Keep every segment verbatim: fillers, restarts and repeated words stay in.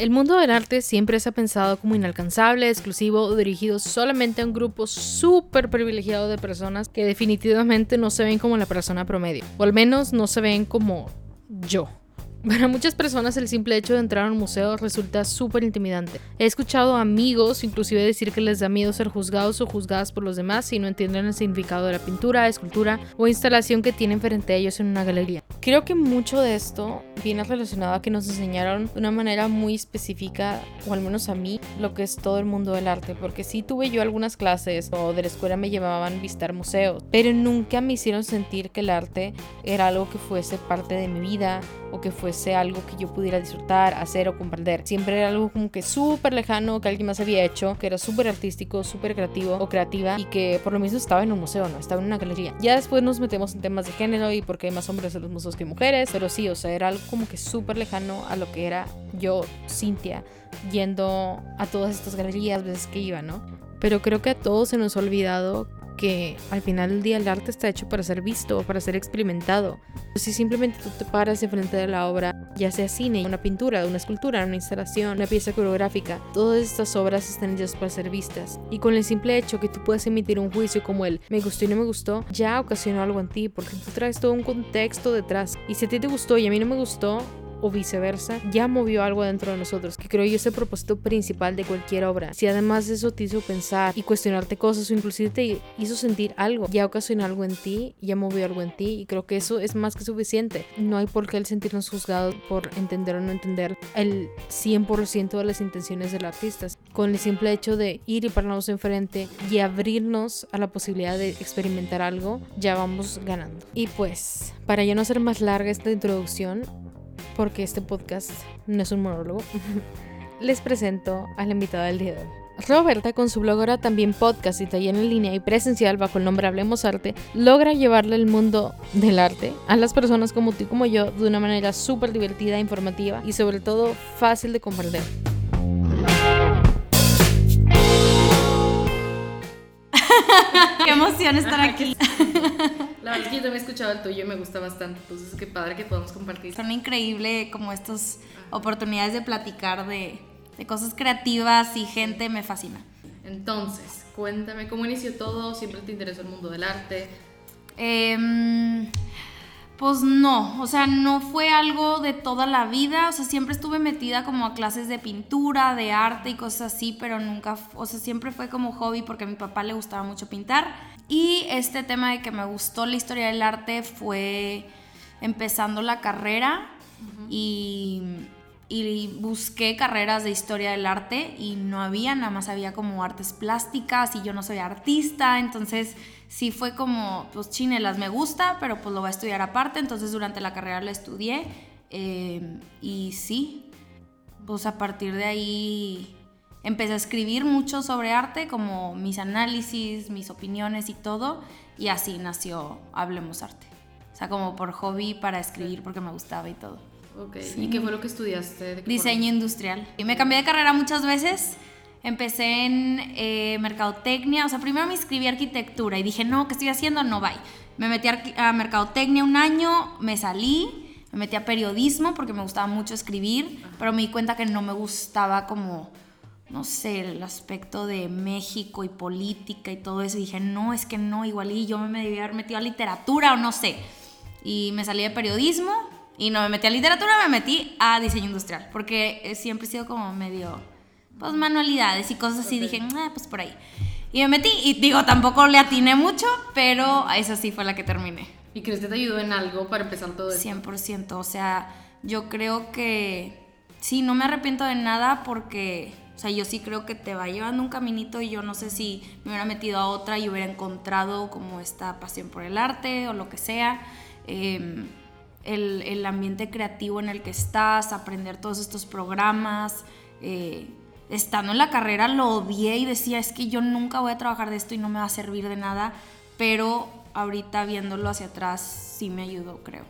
El mundo del arte siempre se ha pensado como inalcanzable, exclusivo o dirigido solamente a un grupo súper privilegiado de personas que definitivamente no se ven como la persona promedio, o al menos no se ven como yo. Para muchas personas el simple hecho de entrar a un museo resulta súper intimidante. He escuchado a amigos inclusive decir que les da miedo ser juzgados o juzgadas por los demás si no entienden el significado de la pintura, escultura o instalación que tienen frente a ellos en una galería. Creo que mucho de esto viene relacionado a que nos enseñaron de una manera muy específica, o al menos a mí, lo que es todo el mundo del arte, porque sí tuve yo algunas clases o de la escuela me llevaban a visitar museos, pero nunca me hicieron sentir que el arte era algo que fuese parte de mi vida o que fuese sea algo que yo pudiera disfrutar, hacer o comprender. Siempre era algo como que súper lejano, que alguien más había hecho, que era súper artístico, súper creativo o creativa, y que por lo mismo estaba en un museo, no estaba en una galería. Ya después nos metemos en temas de género y porque hay más hombres en los museos que mujeres, pero sí, o sea, era algo como que súper lejano a lo que era yo, Cintia, yendo a todas estas galerías veces que iba, ¿no? Pero creo que a todos se nos ha olvidado que al final del día el arte está hecho para ser visto, para ser experimentado. Si simplemente tú te paras enfrente de la obra, ya sea cine, una pintura, una escultura, una instalación, una pieza coreográfica, todas estas obras están hechas para ser vistas. Y con el simple hecho que tú puedes emitir un juicio como el me gustó y no me gustó, ya ocasionó algo en ti, porque tú traes todo un contexto detrás. Y si a ti te gustó y a mí no me gustó, o viceversa, ya movió algo dentro de nosotros, que creo yo es el propósito principal de cualquier obra. Si además de eso te hizo pensar y cuestionarte cosas, o inclusive te hizo sentir algo, ya ocasionó algo en ti, ya movió algo en ti, y creo que eso es más que suficiente. No hay por qué el sentirnos juzgados por entender o no entender el cien por ciento de las intenciones del artista. Con el simple hecho de ir y pararnos enfrente y abrirnos a la posibilidad de experimentar algo, ya vamos ganando. Y pues, para ya no hacer más larga esta introducción, porque este podcast no es un monólogo, les presento a la invitada del día de hoy. Roberta, con su blog, ahora también podcast y taller en línea y presencial bajo el nombre Hablemos Arte, logra llevarle el mundo del arte a las personas como tú y como yo de una manera súper divertida, informativa y sobre todo fácil de comprender. ¡Qué emoción estar aquí! La verdad es que yo también he escuchado el tuyo y me gusta bastante, entonces qué padre que podamos compartir. Son increíbles como estas oportunidades de platicar de, de cosas creativas y gente, me fascina. Entonces, cuéntame, ¿cómo inició todo? ¿Siempre te interesó el mundo del arte? Eh, pues no, o sea, no fue algo de toda la vida, o sea, siempre estuve metida como a clases de pintura, de arte y cosas así, pero nunca, o sea, siempre fue como hobby porque a mi papá le gustaba mucho pintar. Y este tema de que me gustó la historia del arte fue empezando la carrera, uh-huh. y, y busqué carreras de historia del arte y no había, nada más había como artes plásticas y yo no soy artista, entonces sí fue como, pues chinelas, me gusta, pero pues lo voy a estudiar aparte, entonces durante la carrera la estudié eh, y sí, pues a partir de ahí empecé a escribir mucho sobre arte, como mis análisis, mis opiniones y todo, y así nació Hablemos Arte. O sea, como por hobby, para escribir, porque me gustaba y todo. Okay. Sí. ¿Y qué fue lo que estudiaste? Diseño por... industrial. Y me cambié de carrera muchas veces. Empecé en eh, mercadotecnia. O sea, primero me inscribí a arquitectura y dije, no, ¿qué estoy haciendo? No, bye. Me metí a mercadotecnia un año, me salí, me metí a periodismo porque me gustaba mucho escribir, ajá, pero me di cuenta que no me gustaba como... no sé, el aspecto de México y política y todo eso, y dije, no, es que no, igual y yo me debía haber metido a literatura o no sé, y me salí de periodismo y no me metí a literatura, me metí a diseño industrial, porque siempre he sido como medio, pues manualidades y cosas así, okay. Dije, ah, pues por ahí, y me metí, y digo, tampoco le atiné mucho, pero esa sí fue la que terminé. ¿Y crees que te ayudó en algo para empezar todo esto? cien por ciento, o sea, yo creo que sí, no me arrepiento de nada porque... o sea, yo sí creo que te va llevando un caminito y yo no sé si me hubiera metido a otra y hubiera encontrado como esta pasión por el arte o lo que sea. Eh, el, el ambiente creativo en el que estás, aprender todos estos programas. Eh, estando en la carrera lo odié y decía, es que yo nunca voy a trabajar de esto y no me va a servir de nada. Pero ahorita viéndolo hacia atrás sí me ayudó, creo.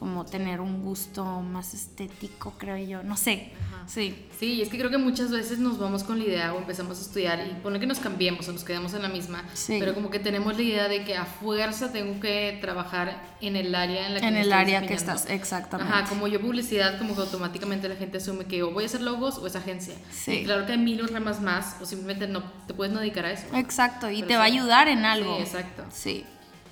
como tener un gusto más estético, creo yo, no sé. Ajá. Sí, sí, es que creo que muchas veces nos vamos con la idea o empezamos a estudiar y ponle que nos cambiemos o nos quedamos en la misma, sí, pero como que tenemos la idea de que a fuerza tengo que trabajar en el área en la que en me el área que estás, exactamente. Ajá, como yo publicidad, como que automáticamente la gente asume que o voy a hacer logos o es agencia. Sí. Y claro que hay mil ramas más o simplemente no te puedes no dedicar a eso. Exacto, y pero te va a ayudar en algo. Sí, exacto. Sí.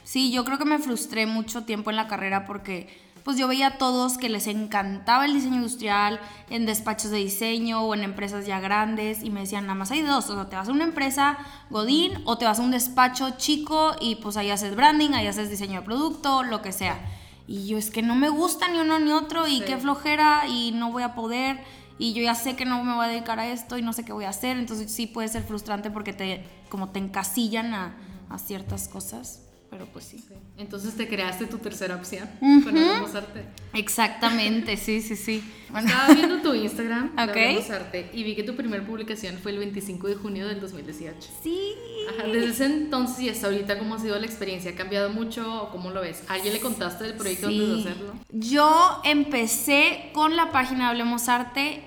Sí, yo creo que me frustré mucho tiempo en la carrera porque pues yo veía a todos que les encantaba el diseño industrial en despachos de diseño o en empresas ya grandes y me decían, nada más hay dos, o sea, te vas a una empresa godín o te vas a un despacho chico y pues ahí haces branding, ahí haces diseño de producto, lo que sea. Y yo, es que no me gusta ni uno ni otro y sí, qué flojera y no voy a poder y yo ya sé que no me voy a dedicar a esto y no sé qué voy a hacer, entonces sí puede ser frustrante porque te, como te encasillan a, a ciertas cosas. Pero pues sí. sí. Entonces te creaste tu tercera opción uh-huh. con Hablemos Arte. Exactamente, sí, sí, sí. Bueno. Estaba viendo tu Instagram de okay. Hablemos Arte y vi que tu primera publicación fue el veinticinco de junio del dos mil dieciocho. Sí. Ajá, desde ese entonces y hasta ahorita, ¿cómo ha sido la experiencia? ¿Ha cambiado mucho o cómo lo ves? ¿A alguien le contaste del proyecto sí. antes de hacerlo? Yo empecé con la página de Hablemos Arte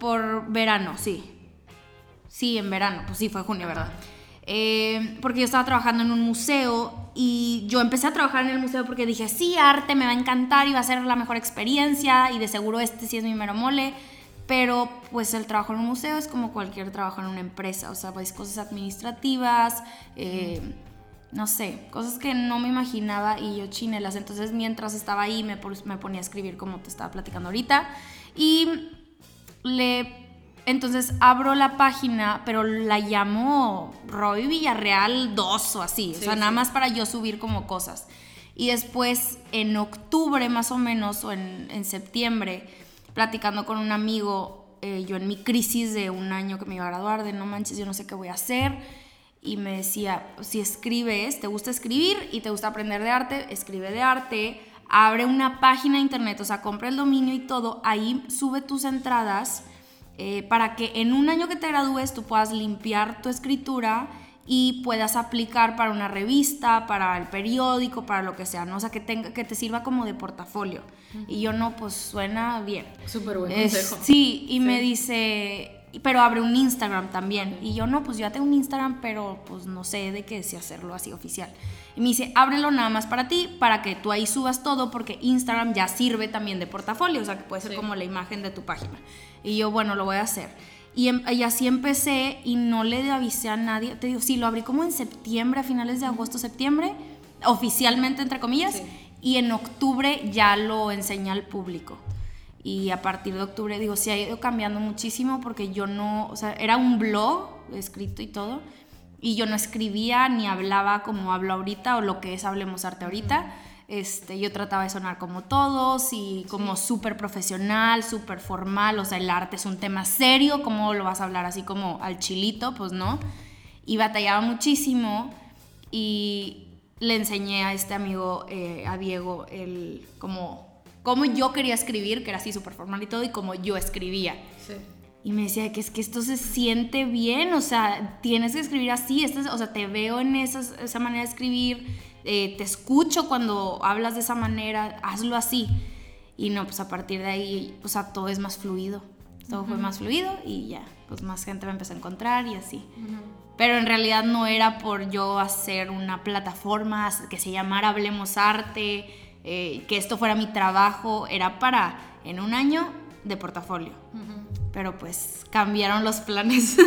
por verano, sí. Sí, en verano, pues sí, fue junio, ¿verdad? Eh, porque yo estaba trabajando en un museo y yo empecé a trabajar en el museo porque dije, sí, arte me va a encantar y va a ser la mejor experiencia y de seguro este sí es mi mero mole, pero pues el trabajo en un museo es como cualquier trabajo en una empresa, o sea, ves cosas administrativas, eh, no sé, cosas que no me imaginaba y yo chinelas, entonces mientras estaba ahí me, me ponía a escribir como te estaba platicando ahorita y le... Entonces abro la página, pero la llamo Roy Villarreal dos o así, sí, o sea, sí. nada más para yo subir como cosas. Y después en octubre más o menos, o en, en septiembre, platicando con un amigo, eh, yo en mi crisis de un año que me iba a graduar, de no manches, yo no sé qué voy a hacer, y me decía, si escribes, te gusta escribir y te gusta aprender de arte, escribe de arte, abre una página de internet, o sea, compra el dominio y todo, ahí sube tus entradas, Eh, para que en un año que te gradúes tú puedas limpiar tu escritura y puedas aplicar para una revista, para el periódico, para lo que sea, ¿no? O sea, que, tenga, que te sirva como de portafolio. Uh-huh. Y yo, no, pues suena bien. Súper buen eh, consejo. Sí, y sí. me dice, pero abre un Instagram también. Uh-huh. Y yo, no, pues yo ya tengo un Instagram, pero pues no sé de qué si hacerlo así oficial. Y me dice, ábrelo nada más para ti, para que tú ahí subas todo, porque Instagram ya sirve también de portafolio, o sea, que puede ser sí. como la imagen de tu página. Y yo, bueno, lo voy a hacer. Y, y así empecé y no le avisé a nadie. Te digo, sí, lo abrí como en septiembre, a finales de agosto, septiembre, oficialmente, entre comillas, sí. y en octubre ya lo enseñé al público. Y a partir de octubre, digo, sí ha ido cambiando muchísimo porque yo no, o sea, era un blog escrito y todo, y yo no escribía ni hablaba como hablo ahorita o lo que es Hablemos Arte ahorita. Este, yo trataba de sonar como todos y como súper sí. profesional, súper formal, o sea, el arte es un tema serio, ¿cómo lo vas a hablar así como al chilito? Pues no, y batallaba muchísimo y le enseñé a este amigo, eh, a Diego, el, como, como yo quería escribir, que era así súper formal y todo, y como yo escribía. Sí. Y me decía que es que esto se siente bien, o sea, tienes que escribir así, esto es, o sea, te veo en esas, esa manera de escribir, eh, te escucho cuando hablas de esa manera, hazlo así. Y no, pues a partir de ahí, o sea, todo es más fluido, todo uh-huh. fue más fluido y ya, pues más gente me empezó a encontrar y así. Uh-huh. Pero en realidad no era por yo hacer una plataforma que se llamara Hablemos Arte, eh, que esto fuera mi trabajo, era para en un año de portafolio. Uh-huh. Pero pues cambiaron los planes. Sí.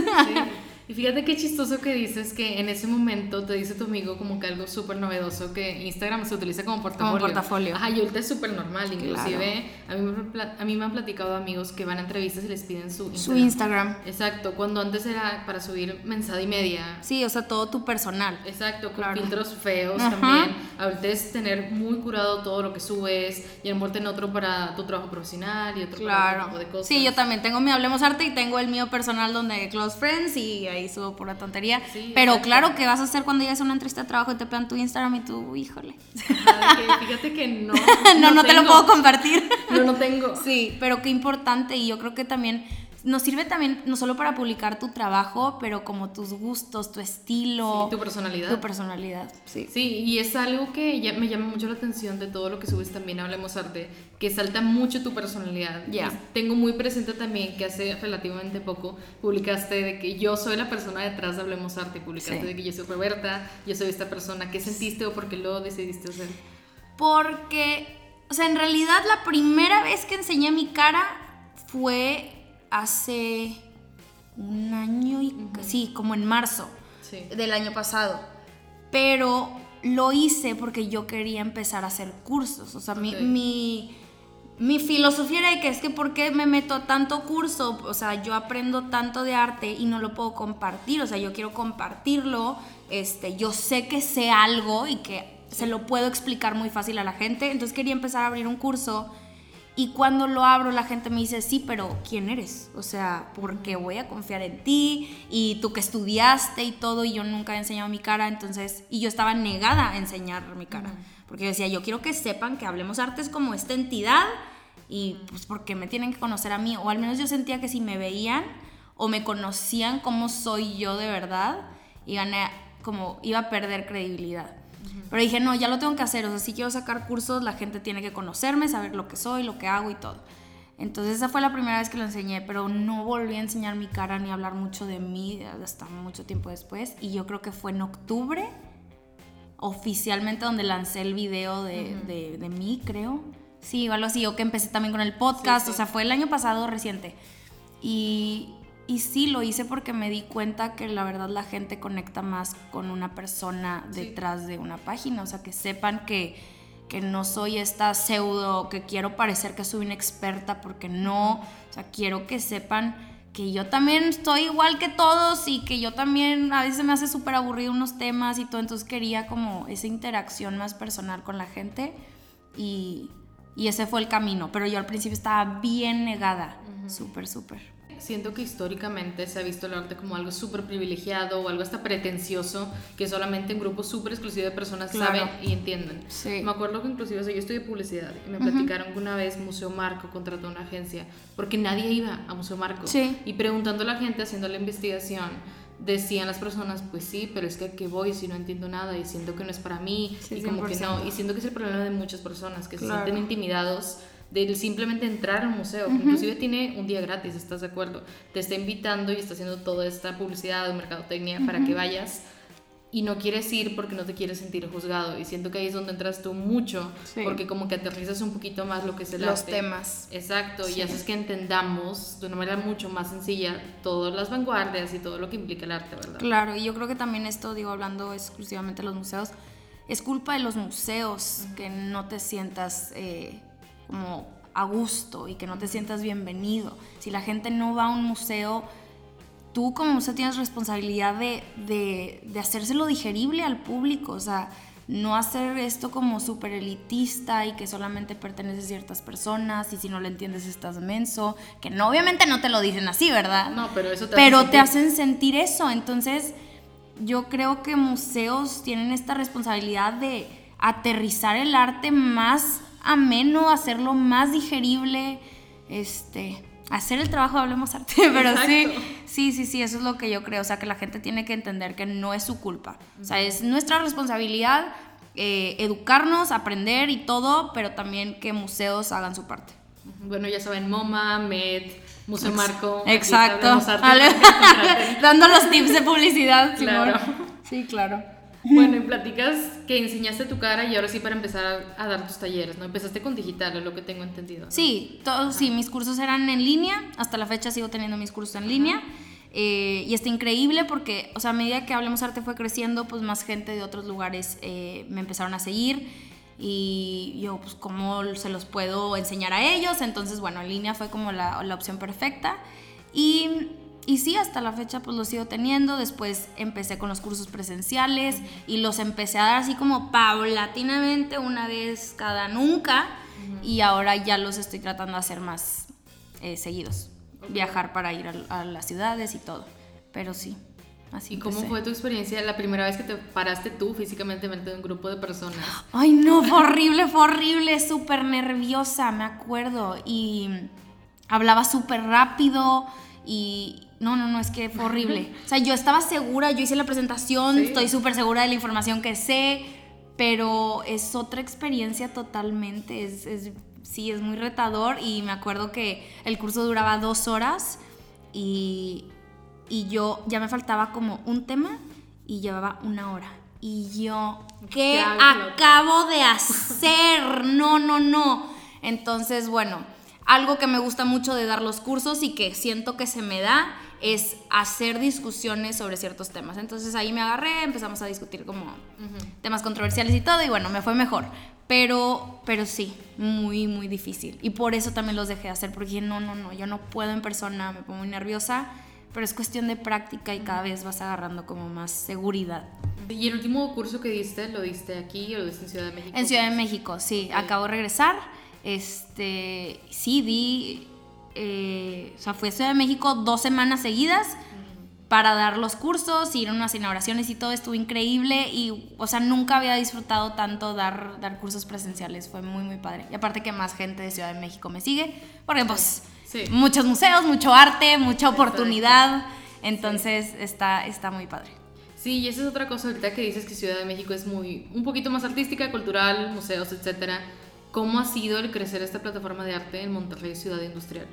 Y fíjate qué chistoso que dices que en ese momento te dice tu amigo como que algo súper novedoso que Instagram se utiliza como portafolio. Como portafolio. Ajá, y ahorita es súper normal. Inclusive claro. a, mí, a mí me han platicado amigos que van a entrevistas y les piden su Instagram. Su Instagram. Exacto, cuando antes era para subir mensada y media. Sí, o sea, todo tu personal. Exacto, con claro. filtros feos Ajá. también. Ahorita es tener muy curado todo lo que subes y a lo mejor tener otro para tu trabajo profesional y otro claro. para otro tipo de cosas. Sí, yo también tengo mi Hablemos Arte y tengo el mío personal donde Close Friends y... ahí subo pura tontería, sí, pero exacto. claro, ¿qué vas a hacer cuando llegues a una entrevista de trabajo y te pegan tu Instagram y tú, híjole? Ay, que fíjate que no, no, no, no te lo puedo compartir. Yo no tengo. Sí, pero qué importante, y yo creo que también nos sirve también no solo para publicar tu trabajo, pero como tus gustos, tu estilo. Sí, tu personalidad. Tu personalidad, sí. Sí, y es algo que ya me llama mucho la atención de todo lo que subes también a Hablemos Arte, que salta mucho tu personalidad. Ya. Yeah. Tengo muy presente también que hace relativamente poco publicaste de que yo soy la persona detrás de Hablemos Arte, publicaste sí. de que yo soy Roberta, yo soy esta persona. ¿Qué sentiste o por qué lo decidiste hacer? Porque, o sea, en realidad la primera vez que enseñé mi cara fue hace un año y uh-huh. sí, como en marzo sí. del año pasado, pero lo hice porque yo quería empezar a hacer cursos, o sea, okay. mi, mi, mi filosofía era de que es que ¿por qué me meto a tanto curso? O sea, yo aprendo tanto de arte y no lo puedo compartir, o sea, yo quiero compartirlo, este, yo sé que sé algo y que se lo puedo explicar muy fácil a la gente, entonces quería empezar a abrir un curso. Y cuando lo abro, la gente me dice, sí, pero ¿quién eres? O sea, porque voy a confiar en ti, y tú que estudiaste y todo, y yo nunca he enseñado mi cara, entonces, y yo estaba negada a enseñar mi cara, porque yo decía, yo quiero que sepan que Hablemos Arte es como esta entidad, y pues porque me tienen que conocer a mí, o al menos yo sentía que si me veían, o me conocían como soy yo de verdad, iban a, como, iba a perder credibilidad. Pero dije, no, ya lo tengo que hacer, o sea, si quiero sacar cursos, la gente tiene que conocerme, saber lo que soy, lo que hago y todo. Entonces esa fue la primera vez que lo enseñé, pero no volví a enseñar mi cara ni a hablar mucho de mí hasta mucho tiempo después. Y yo creo que fue en octubre, oficialmente, donde lancé el video de, uh-huh. de, de mí, creo. Sí, algo así, o que empecé también con el podcast, sí, sí. o sea, fue el año pasado reciente. Y... Y sí, lo hice porque me di cuenta que la verdad la gente conecta más con una persona detrás sí. de una página. O sea, que sepan que, que no soy esta pseudo, que quiero parecer que soy una experta, porque no. O sea, quiero que sepan que yo también estoy igual que todos y que yo también a veces me hace súper aburrido unos temas y todo. Entonces quería como esa interacción más personal con la gente y, y ese fue el camino. Pero yo al principio estaba bien negada, uh-huh. súper, súper. Siento que históricamente se ha visto el arte como algo súper privilegiado o algo hasta pretencioso que solamente un grupo súper exclusivo de personas claro. saben y entienden. Sí. Me acuerdo que inclusive, o sea, yo estudié publicidad y me uh-huh. platicaron que una vez Museo Marco contrató una agencia porque nadie iba a Museo Marco. Sí. Y preguntando a la gente, haciendo la investigación, decían las personas, pues sí, pero es que ¿a qué voy si no entiendo nada y siento que no es para mí? Sí, y como cien por ciento. Que no. Y siento que es el problema de muchas personas que claro. se sienten intimidados de simplemente entrar a un museo, uh-huh. inclusive tiene un día gratis, ¿estás de acuerdo? Te está invitando y está haciendo toda esta publicidad de mercadotecnia uh-huh. para que vayas y no quieres ir porque no te quieres sentir juzgado, y siento que ahí es donde entras tú mucho sí. porque como que aterrizas un poquito más lo que es el los arte. Temas exacto, sí. y haces que entendamos de una manera mucho más sencilla todas las vanguardias y todo lo que implica el arte, ¿verdad? Claro, y yo creo que también esto, digo, hablando exclusivamente de los museos, es culpa de los museos uh-huh. que no te sientas eh, como a gusto y que no te sientas bienvenido. Si la gente no va a un museo, tú como museo tienes responsabilidad de, de, de hacérselo digerible al público, o sea, no hacer esto como súper elitista y que solamente pertenece a ciertas personas y si no lo entiendes estás menso, que no, obviamente no te lo dicen así, ¿verdad? No, pero eso te, pero hace te hacen sentir eso, entonces yo creo que museos tienen esta responsabilidad de aterrizar el arte más ameno, hacerlo más digerible, este, hacer el trabajo de Hablemos Arte, pero exacto. sí, sí, sí, sí, eso es lo que yo creo, o sea, que la gente tiene que entender que no es su culpa, uh-huh. o sea, es nuestra responsabilidad eh, educarnos, aprender y todo, pero también que museos hagan su parte. Bueno, ya saben, MoMA, M E T, Museo Ex- Marco, exacto, Arte, dando los tips de publicidad, claro, sí, claro. Bueno, y platicas que enseñaste tu cara y ahora sí para empezar a, a dar tus talleres, ¿no? Empezaste con digital, es lo que tengo entendido, ¿no? Sí, todos, sí, mis cursos eran en línea, hasta la fecha sigo teniendo mis cursos en Ajá. línea, eh, y está increíble porque, o sea, a medida que Hablemos Arte fue creciendo, pues más gente de otros lugares eh, me empezaron a seguir y yo, pues, ¿cómo se los puedo enseñar a ellos? Entonces, bueno, en línea fue como la, la opción perfecta y... Y sí, hasta la fecha pues los sigo teniendo. Después empecé con los cursos presenciales uh-huh. y los empecé a dar así como paulatinamente, una vez cada nunca. Uh-huh. Y ahora ya los estoy tratando de hacer más eh, seguidos. Okay. Viajar para ir a, a las ciudades y todo. Pero sí. Así ¿Y cómo fue tu experiencia la primera vez que te paraste tú físicamente frente a un grupo de personas? Ay, no, fue horrible, fue horrible, súper nerviosa, me acuerdo. Y hablaba súper rápido y... No, no, no, es que fue horrible. O sea, yo estaba segura, yo hice la presentación, ¿sí? Estoy súper segura de la información que sé, pero es otra experiencia totalmente. Es, es, sí, es muy retador y me acuerdo que el curso duraba dos horas y... Y yo, ya me faltaba como un tema y llevaba una hora. Y yo, ¿qué, ¿Qué acabo de hacer? No, no, no. Entonces, bueno, algo que me gusta mucho de dar los cursos y que siento que se me da es hacer discusiones sobre ciertos temas. Entonces ahí me agarré, empezamos a discutir como uh-huh. temas controversiales y todo, y bueno, me fue mejor. Pero, pero sí, muy, muy difícil. Y por eso también los dejé de hacer, porque dije, no, no, no, yo no puedo en persona, me pongo muy nerviosa. Pero es cuestión de práctica y cada vez vas agarrando como más seguridad. ¿Y el último curso que diste, lo diste aquí o lo diste en Ciudad de México? En Ciudad de México, sí. Okay. Acabo de regresar. Este, sí, di... Eh, o sea, fui a Ciudad de México dos semanas seguidas uh-huh. para dar los cursos, ir a unas inauguraciones y todo. Estuvo increíble y, o sea, nunca había disfrutado tanto dar, dar cursos presenciales. Fue muy, muy padre. Y aparte que más gente de Ciudad de México me sigue, porque sí. pues... Sí. Muchos museos, mucho arte, mucha oportunidad, entonces sí. está, está muy padre. Sí, y esa es otra cosa ahorita que dices que Ciudad de México es muy un poquito más artística, cultural, museos, etcétera. ¿Cómo ha sido el crecer esta plataforma de arte en Monterrey, Ciudad Industrial?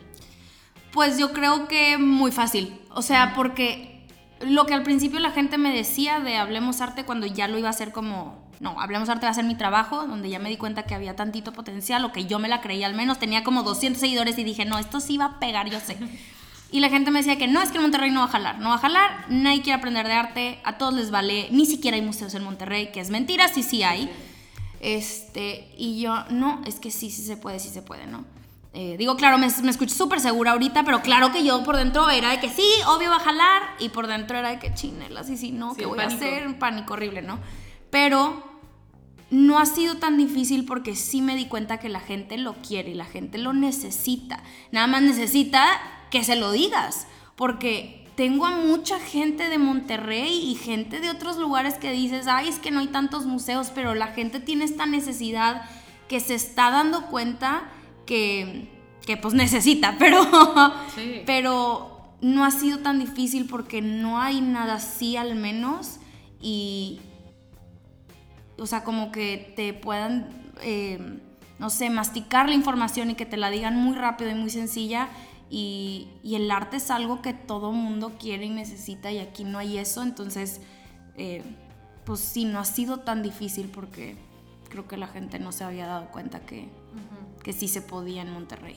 Pues yo creo que muy fácil, o sea, porque lo que al principio la gente me decía de Hablemos Arte cuando ya lo iba a hacer como... No, Hablemos Arte va a ser mi trabajo, donde ya me di cuenta que había tantito potencial, o que yo me la creía al menos. Tenía como doscientos seguidores y dije, no, esto sí va a pegar, yo sé. Y la gente me decía que no, es que en Monterrey no va a jalar, no va a jalar, nadie quiere aprender de arte, a todos les vale, ni siquiera hay museos en Monterrey, que es mentira, sí, sí hay. Este, y yo, no, es que sí, sí se puede, sí se puede, ¿no? Eh, digo, claro, me, me escucho súper segura ahorita, pero claro que yo por dentro era de que sí, obvio va a jalar, y por dentro era de que chinelas, sí, sí, no, sí, ¿qué voy pánico. a hacer? Un pánico horrible, ¿no? Pero no ha sido tan difícil porque sí me di cuenta que la gente lo quiere y la gente lo necesita. Nada más necesita que se lo digas, porque tengo a mucha gente de Monterrey y gente de otros lugares que dices, ay, es que no hay tantos museos, pero la gente tiene esta necesidad que se está dando cuenta que, que pues necesita, pero, sí. pero no ha sido tan difícil porque no hay nada así al menos y... O sea, como que te puedan, eh, no sé, masticar la información y que te la digan muy rápido y muy sencilla. Y, y el arte es algo que todo mundo quiere y necesita y aquí no hay eso. Entonces, eh, pues sí, no ha sido tan difícil porque creo que la gente no se había dado cuenta que, uh-huh. que sí se podía en Monterrey.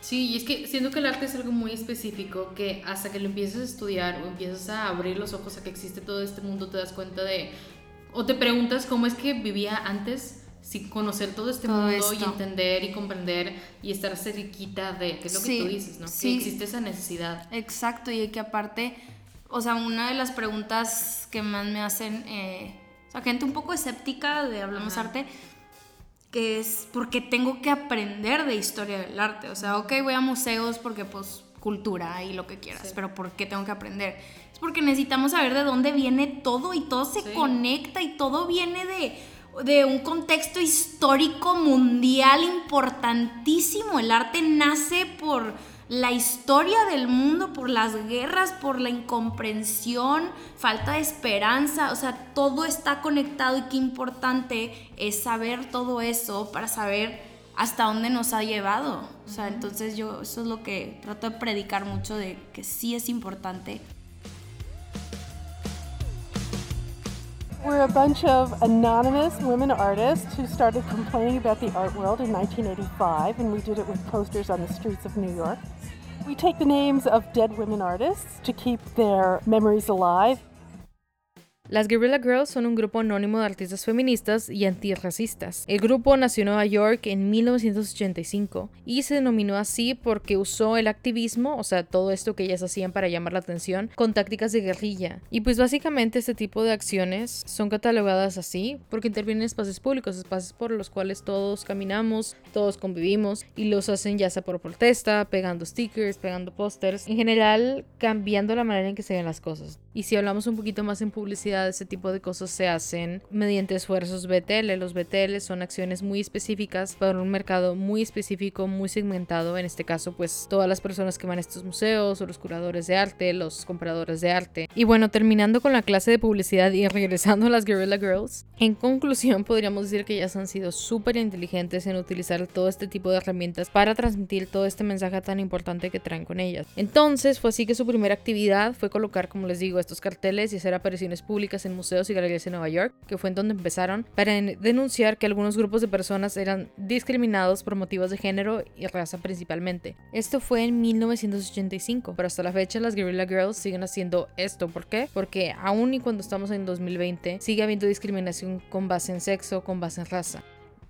Sí, y es que siento que el arte es algo muy específico que hasta que lo empiezas a estudiar o empiezas a abrir los ojos a que existe todo este mundo, te das cuenta de... O te preguntas cómo es que vivía antes sin conocer todo este todo mundo esto. Y entender y comprender y estar cerquita de, que es lo sí, que tú dices, ¿no? Sí. Que existe esa necesidad. Exacto, y que aparte, o sea, una de las preguntas que más me hacen, eh, o sea, gente un poco escéptica de Hablemos Ajá. Arte, que es porque tengo que aprender de historia del arte. O sea, ok, voy a museos porque pues cultura y lo que quieras, sí. pero ¿por qué tengo que aprender? Es porque necesitamos saber de dónde viene todo y todo se sí. conecta y todo viene de, de un contexto histórico mundial importantísimo. El arte nace por la historia del mundo, por las guerras, por la incomprensión, falta de esperanza, o sea, todo está conectado y qué importante es saber todo eso para saber hasta dónde nos ha llevado. O sea, uh-huh. entonces yo, eso es lo que trato de predicar mucho, de que sí es importante. We're a bunch of anonymous women artists who started complaining about the art world in nineteen eighty-five, and we did it with posters on the streets of New York. We take the names of dead women artists to keep their memories alive. Las Guerrilla Girls son un grupo anónimo de artistas feministas y antirracistas. El grupo nació en Nueva York en mil novecientos ochenta y cinco y se denominó así porque usó el activismo, o sea, todo esto que ellas hacían para llamar la atención, con tácticas de guerrilla. Y pues básicamente este tipo de acciones son catalogadas así porque intervienen en espacios públicos, espacios por los cuales todos caminamos, todos convivimos, y los hacen ya sea por protesta, pegando stickers, pegando pósters, en general cambiando la manera en que se ven las cosas. Y si hablamos un poquito más en publicidad, ese tipo de cosas se hacen mediante esfuerzos B T L. Los B T L son acciones muy específicas para un mercado muy específico, muy segmentado. En este caso, pues todas las personas que van a estos museos, o los curadores de arte, los compradores de arte. Y bueno, terminando con la clase de publicidad y regresando a las Guerrilla Girls, en conclusión podríamos decir que ellas han sido súper inteligentes en utilizar todo este tipo de herramientas para transmitir todo este mensaje tan importante que traen con ellas. Entonces fue así que su primera actividad fue colocar, como les digo, estos carteles y hacer apariciones públicas en museos y galerías en Nueva York, que fue en donde empezaron, para denunciar que algunos grupos de personas eran discriminados por motivos de género y raza principalmente. Esto fue en mil novecientos ochenta y cinco, pero hasta la fecha las Guerrilla Girls siguen haciendo esto. ¿Por qué? Porque aún y cuando estamos en dos mil veinte sigue habiendo discriminación con base en sexo, con base en raza.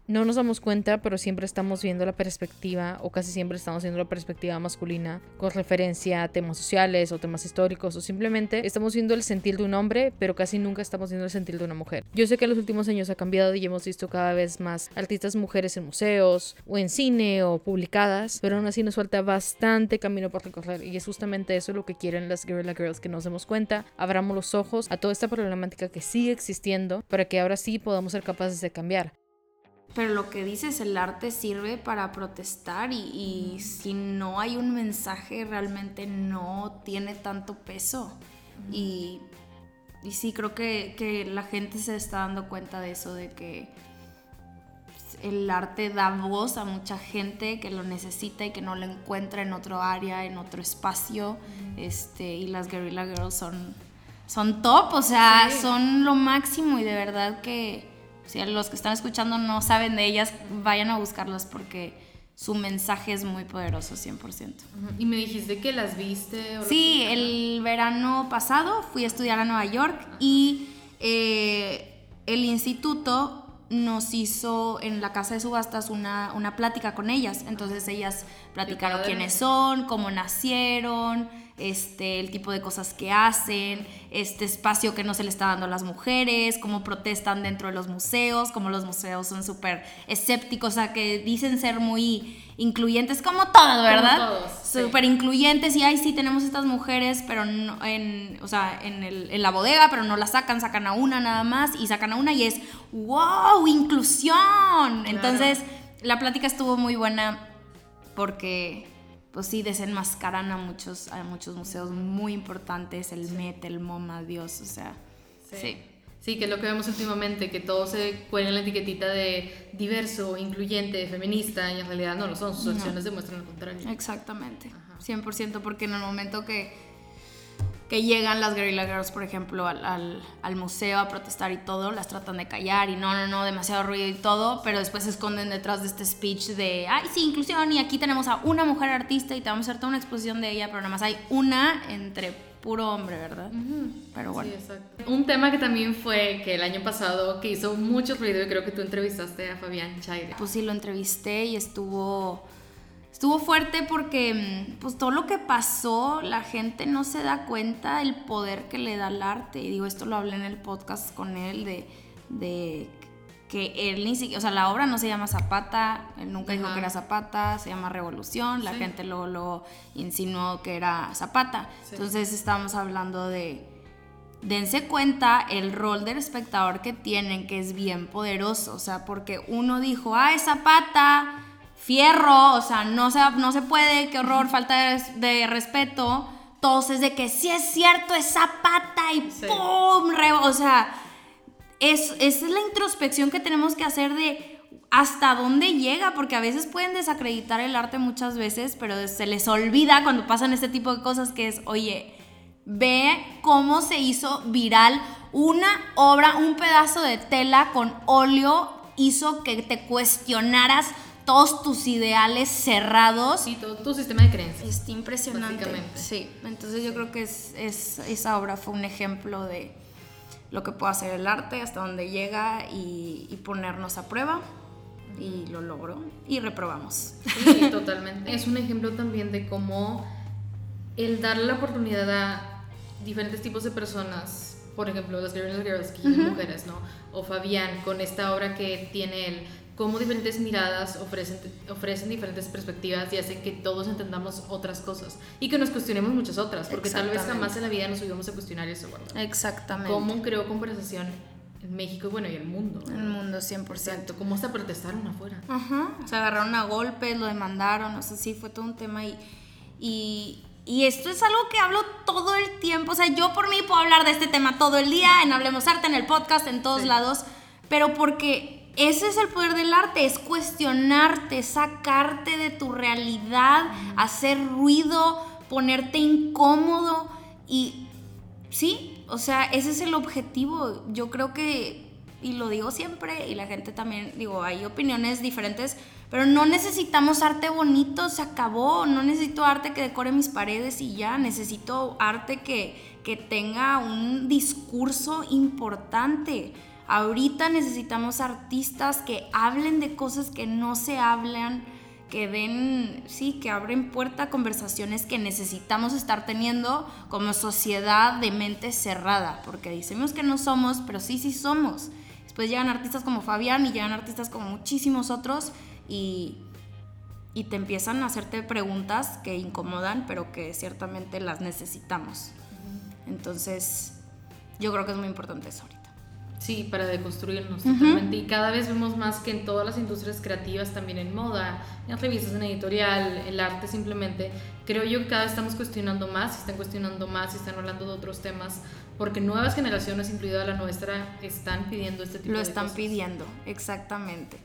No nos damos cuenta, pero siempre estamos viendo la perspectiva, o casi siempre estamos viendo la perspectiva masculina con referencia a temas sociales o temas históricos, o simplemente estamos viendo el sentir de un hombre, pero casi nunca estamos viendo el sentir de una mujer. Yo sé que en los últimos años ha cambiado y hemos visto cada vez más artistas mujeres en museos o en cine o publicadas, pero aún así nos falta bastante camino por recorrer, y es justamente eso lo que quieren las Guerrilla Girls, que nos demos cuenta, abramos los ojos a toda esta problemática que sigue existiendo para que ahora sí podamos ser capaces de cambiar. Pero lo que dices, el arte sirve para protestar y, y si no hay un mensaje realmente no tiene tanto peso. Uh-huh. Y, y sí, creo que, que la gente se está dando cuenta de eso, de que el arte da voz a mucha gente que lo necesita y que no lo encuentra en otro área, en otro espacio. Uh-huh. este, y las Guerrilla Girls son, son top, o sea, sí. Son lo máximo, y de verdad que... si los que están escuchando no saben de ellas, vayan a buscarlas porque su mensaje es muy poderoso, cien por ciento. Y me dijiste que las viste. O sí, las... el verano pasado fui a estudiar a Nueva York. Ajá. Y eh, el instituto nos hizo en la casa de subastas una, una plática con ellas. Entonces ellas platicaron quiénes son, cómo nacieron, este, el tipo de cosas que hacen, este espacio que no se le está dando a las mujeres, cómo protestan dentro de los museos, cómo los museos son súper escépticos, o sea, que dicen ser muy incluyentes, como todos, ¿verdad? Súper sí. Incluyentes, y ay, sí, tenemos estas mujeres, pero no en, o sea, en, el, en la bodega, pero no las sacan, sacan a una nada más, y sacan a una y es, wow, inclusión. Claro. Entonces, la plática estuvo muy buena porque... pues sí, desenmascaran a muchos, a muchos museos muy importantes, el sí. M E T, el MoMA, Dios, o sea, sí. sí. Sí, que es lo que vemos últimamente, que todos se cuelgan la etiquetita de diverso, incluyente, feminista, y en realidad no lo son, sus acciones no. Demuestran lo contrario. Exactamente, ajá. cien por ciento, porque en el momento que, que llegan las Guerrilla Girls, por ejemplo, al, al, al museo a protestar y todo, las tratan de callar y no, no, no, demasiado ruido y todo, pero después se esconden detrás de este speech de ay, sí, inclusión, y aquí tenemos a una mujer artista y te vamos a hacer toda una exposición de ella, pero nada más hay una entre puro hombre, ¿verdad? Uh-huh. Pero bueno. Sí, exacto. Un tema que también fue que el año pasado que hizo mucho ruido, y creo que tú entrevistaste a Fabián Chayde. Pues sí, lo entrevisté y estuvo... Estuvo fuerte porque pues todo lo que pasó, la gente no se da cuenta del poder que le da el arte. Y digo, esto lo hablé en el podcast con él, de, de que él ni siquiera, o sea, la obra no se llama Zapata, él nunca dijo que era Zapata, se llama Revolución, la sí. gente luego lo insinuó que era Zapata. Sí. Entonces estábamos hablando de, dense cuenta el rol del espectador que tienen, que es bien poderoso, o sea, porque uno dijo, ah, es Zapata... fierro, o sea, no se, no se puede, qué horror, falta de, de respeto. Entonces, de que sí es cierto, es Zapata y sí. ¡pum! Re, o sea, es, esa es la introspección que tenemos que hacer de hasta dónde llega, porque a veces pueden desacreditar el arte muchas veces, pero se les olvida cuando pasan este tipo de cosas, que es, oye, ve cómo se hizo viral una obra, un pedazo de tela con óleo, hizo que te cuestionaras todos tus ideales cerrados y todo tu sistema de creencias. Está impresionante. Sí, entonces yo creo que es, es, esa obra fue un ejemplo de lo que puede hacer el arte, hasta dónde llega y, y ponernos a prueba. Uh-huh. Y lo logró y reprobamos. Sí, totalmente. Es un ejemplo también de cómo el darle la oportunidad a diferentes tipos de personas, por ejemplo, las Guerrilla Girls, que son uh-huh. mujeres, ¿no? O Fabián, con esta obra que tiene él, cómo diferentes miradas ofrecen, ofrecen diferentes perspectivas y hacen que todos entendamos otras cosas y que nos cuestionemos muchas otras, porque tal vez jamás en la vida nos íbamos a cuestionar eso, ¿verdad? Exactamente. ¿Cómo creó conversación en México y bueno, y el mundo, ¿verdad? El mundo, cien por ciento. Exacto, cómo hasta protestaron afuera. Ajá, se agarraron a golpes, lo demandaron, o sea, sí, fue todo un tema y... y Y esto es algo que hablo todo el tiempo. O sea, yo por mí puedo hablar de este tema todo el día, en Hablemos Arte, en el podcast, en todos sí. lados. Pero porque ese es el poder del arte, es cuestionarte, sacarte de tu realidad, mm. hacer ruido, ponerte incómodo. Y sí, o sea, ese es el objetivo. Yo creo que, y lo digo siempre, y la gente también, digo, hay opiniones diferentes, pero no necesitamos arte bonito, se acabó. No necesito arte que decore mis paredes y ya. Necesito arte que, que tenga un discurso importante. Ahorita necesitamos artistas que hablen de cosas que no se hablan, que den, sí, que abren puerta a conversaciones que necesitamos estar teniendo como sociedad de mente cerrada, porque decimos que no somos, pero sí, sí somos. Después llegan artistas como Fabián y llegan artistas como muchísimos otros, Y, y te empiezan a hacerte preguntas que incomodan, pero que ciertamente las necesitamos. Entonces, yo creo que es muy importante eso ahorita. Sí, para deconstruirnos uh-huh. totalmente. Y cada vez vemos más que en todas las industrias creativas, también en moda, en las revistas, en editorial, el arte simplemente. Creo yo que cada vez estamos cuestionando más, están cuestionando más, están hablando de otros temas, porque nuevas generaciones, incluida la nuestra, están pidiendo este tipo Lo de cosas. Lo están pidiendo, exactamente.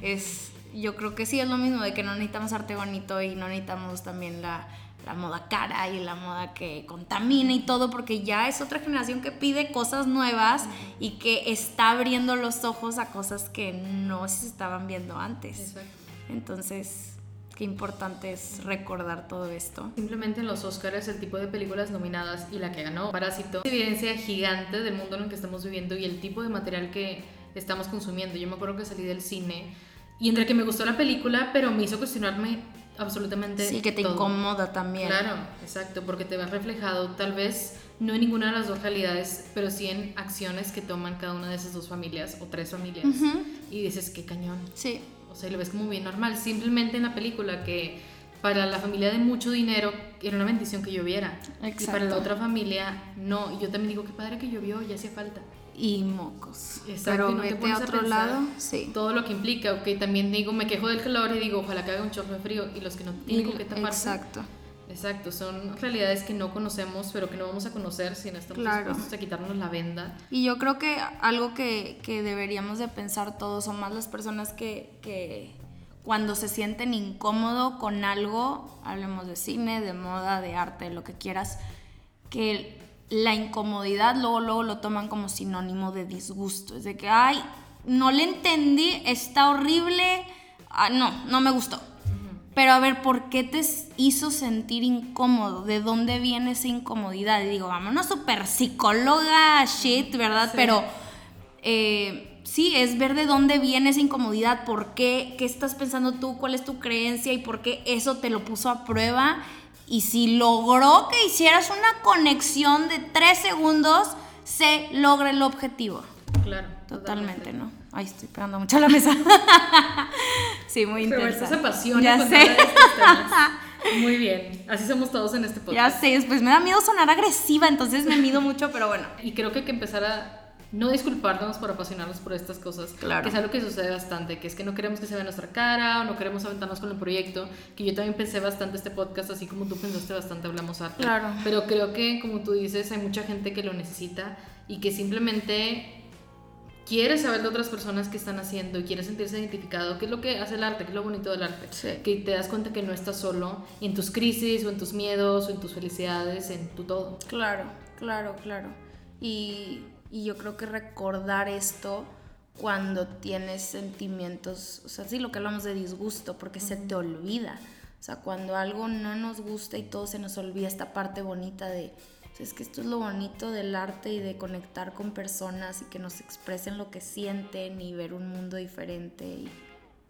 Es... Yo creo que sí es lo mismo, de que no necesitamos arte bonito y no necesitamos también la, la moda cara y la moda que contamina y todo, porque ya es otra generación que pide cosas nuevas y que está abriendo los ojos a cosas que no se estaban viendo antes. Exacto. Entonces, qué importante es recordar todo esto. Simplemente en los Oscars, el tipo de películas nominadas y la que ganó Parásito, es evidencia gigante del mundo en el que estamos viviendo y el tipo de material que estamos consumiendo. Yo me acuerdo que salí del cine y entre que me gustó la película, pero me hizo cuestionarme absolutamente todo. Sí, que te todo. Incomoda también. Claro, exacto, porque te ves reflejado, tal vez no en ninguna de las dos realidades, pero sí en acciones que toman cada una de esas dos familias o tres familias. Uh-huh. Y dices, qué cañón. Sí. O sea, lo ves como bien normal. Simplemente en la película, que para la familia de mucho dinero era una bendición que lloviera. Exacto. Y para la otra familia, no. Y yo también digo, qué padre que llovió, ya hacía falta. Y mocos. Exacto, pero no vete a otro a lado, sí. Todo lo que implica, ok, también digo, me quejo del calor y digo, ojalá que haga un chorro de frío, y los que no tienen con qué taparse. Exacto. Exacto, son realidades que no conocemos, pero que no vamos a conocer si no estamos claro. dispuestos a quitarnos la venda. Y yo creo que algo que, que deberíamos de pensar todos, son más las personas que, que cuando se sienten incómodo con algo, hablemos de cine, de moda, de arte, de lo que quieras, que la incomodidad luego, luego lo toman como sinónimo de disgusto. Es de que, ay, no le entendí, está horrible, ah, no, no me gustó. Uh-huh. Pero a ver, ¿por qué te hizo sentir incómodo? ¿De dónde viene esa incomodidad? Y digo, vámonos súper psicóloga, shit, ¿verdad? Sí. Pero eh, sí, es ver de dónde viene esa incomodidad, por qué, qué estás pensando tú, cuál es tu creencia y por qué eso te lo puso a prueba. Y si logró que hicieras una conexión de tres segundos, se logra el objetivo. Claro. Totalmente, totalmente. ¿No? Ay, estoy pegando mucho a la mesa. Sí, muy intensa. Roberta se apasiona. Ya con sé. Todos estos temas. Muy bien. Así somos todos en este podcast. Ya sé. Después me da miedo sonar agresiva, entonces me mido mucho, pero bueno. Y creo que hay que empezar a no disculparnos por apasionarnos por estas cosas, claro. que es algo que sucede bastante, que es que no queremos que se vea nuestra cara o no queremos aventarnos con el proyecto, que yo también pensé bastante este podcast, así como tú pensaste bastante Hablemos Arte, claro. pero creo que como tú dices hay mucha gente que lo necesita y que simplemente quiere saber de otras personas qué están haciendo y quiere sentirse identificado, qué es lo que hace el arte, qué es lo bonito del arte, sí. que te das cuenta que no estás solo en tus crisis o en tus miedos o en tus felicidades, en tu todo. Claro, claro, claro. Y... Y yo creo que recordar esto cuando tienes sentimientos, o sea, sí, lo que hablamos de disgusto, porque uh-huh. se te olvida. O sea, cuando algo no nos gusta y todo se nos olvida, esta parte bonita de, o sea, es que esto es lo bonito del arte y de conectar con personas y que nos expresen lo que sienten y ver un mundo diferente. Y,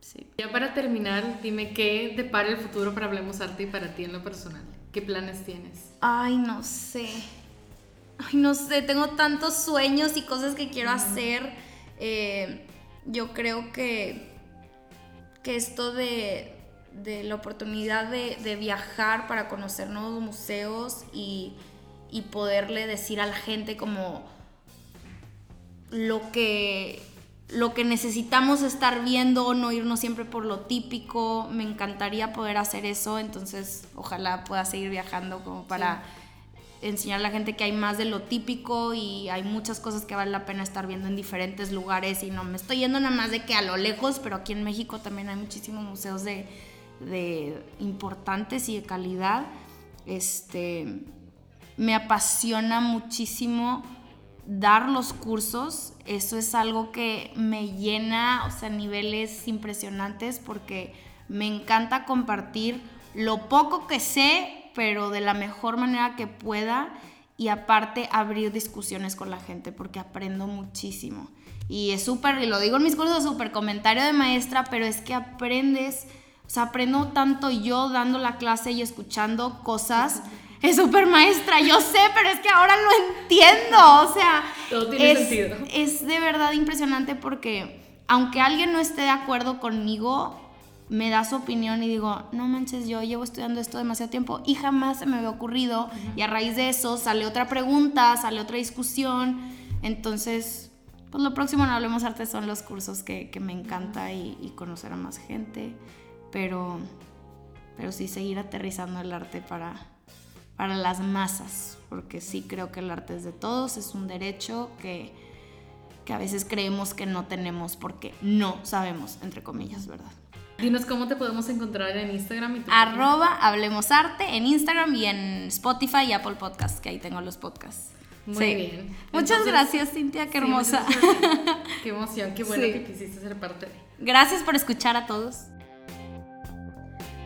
sí. Ya para terminar, dime qué depara el futuro para Hablemos Arte y para ti en lo personal. ¿Qué planes tienes? Ay, no sé. Ay, no sé, tengo tantos sueños y cosas que quiero uh-huh. hacer. Eh, yo creo que que esto de, de la oportunidad de, de viajar para conocer nuevos museos y, y poderle decir a la gente como lo que, lo que necesitamos estar viendo, no irnos siempre por lo típico. Me encantaría poder hacer eso, entonces ojalá pueda seguir viajando como para... Sí. Enseñar a la gente que hay más de lo típico y hay muchas cosas que vale la pena estar viendo en diferentes lugares, y no me estoy yendo nada más de que a lo lejos, pero aquí en México también hay muchísimos museos de, de importantes y de calidad. Este, me apasiona muchísimo dar los cursos, eso es algo que me llena, o sea, niveles impresionantes, porque me encanta compartir lo poco que sé, pero de la mejor manera que pueda, y aparte abrir discusiones con la gente, porque aprendo muchísimo. Y es súper, y lo digo en mis cursos, súper comentario de maestra, pero es que aprendes, o sea, aprendo tanto yo dando la clase y escuchando cosas. Es súper maestra, yo sé, pero es que ahora lo entiendo, o sea. Todo tiene es, sentido. Es de verdad impresionante, porque aunque alguien no esté de acuerdo conmigo, me da su opinión y digo, no manches, yo llevo estudiando esto demasiado tiempo y jamás se me había ocurrido. Uh-huh. Y a raíz de eso sale otra pregunta, sale otra discusión. Entonces, pues lo próximo en Hablemos Arte son los cursos que, que me encanta, y, y conocer a más gente. Pero, pero sí seguir aterrizando el arte para, para las masas, porque sí creo que el arte es de todos, es un derecho que, que a veces creemos que no tenemos porque no sabemos, entre comillas, ¿verdad? Dinos cómo te podemos encontrar en Instagram. Y Arroba Hablemos Arte en Instagram y en Spotify y Apple Podcasts, que ahí tengo los podcasts. Muy sí. bien. Muchas Entonces, gracias, Cintia, qué hermosa. Sí, qué emoción, qué bueno sí. que quisiste ser parte de. Gracias por escuchar a todos.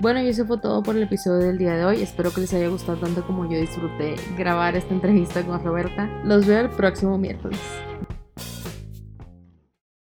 Bueno, y eso fue todo por el episodio del día de hoy. Espero que les haya gustado tanto como yo disfruté grabar esta entrevista con Roberta. Los veo el próximo miércoles.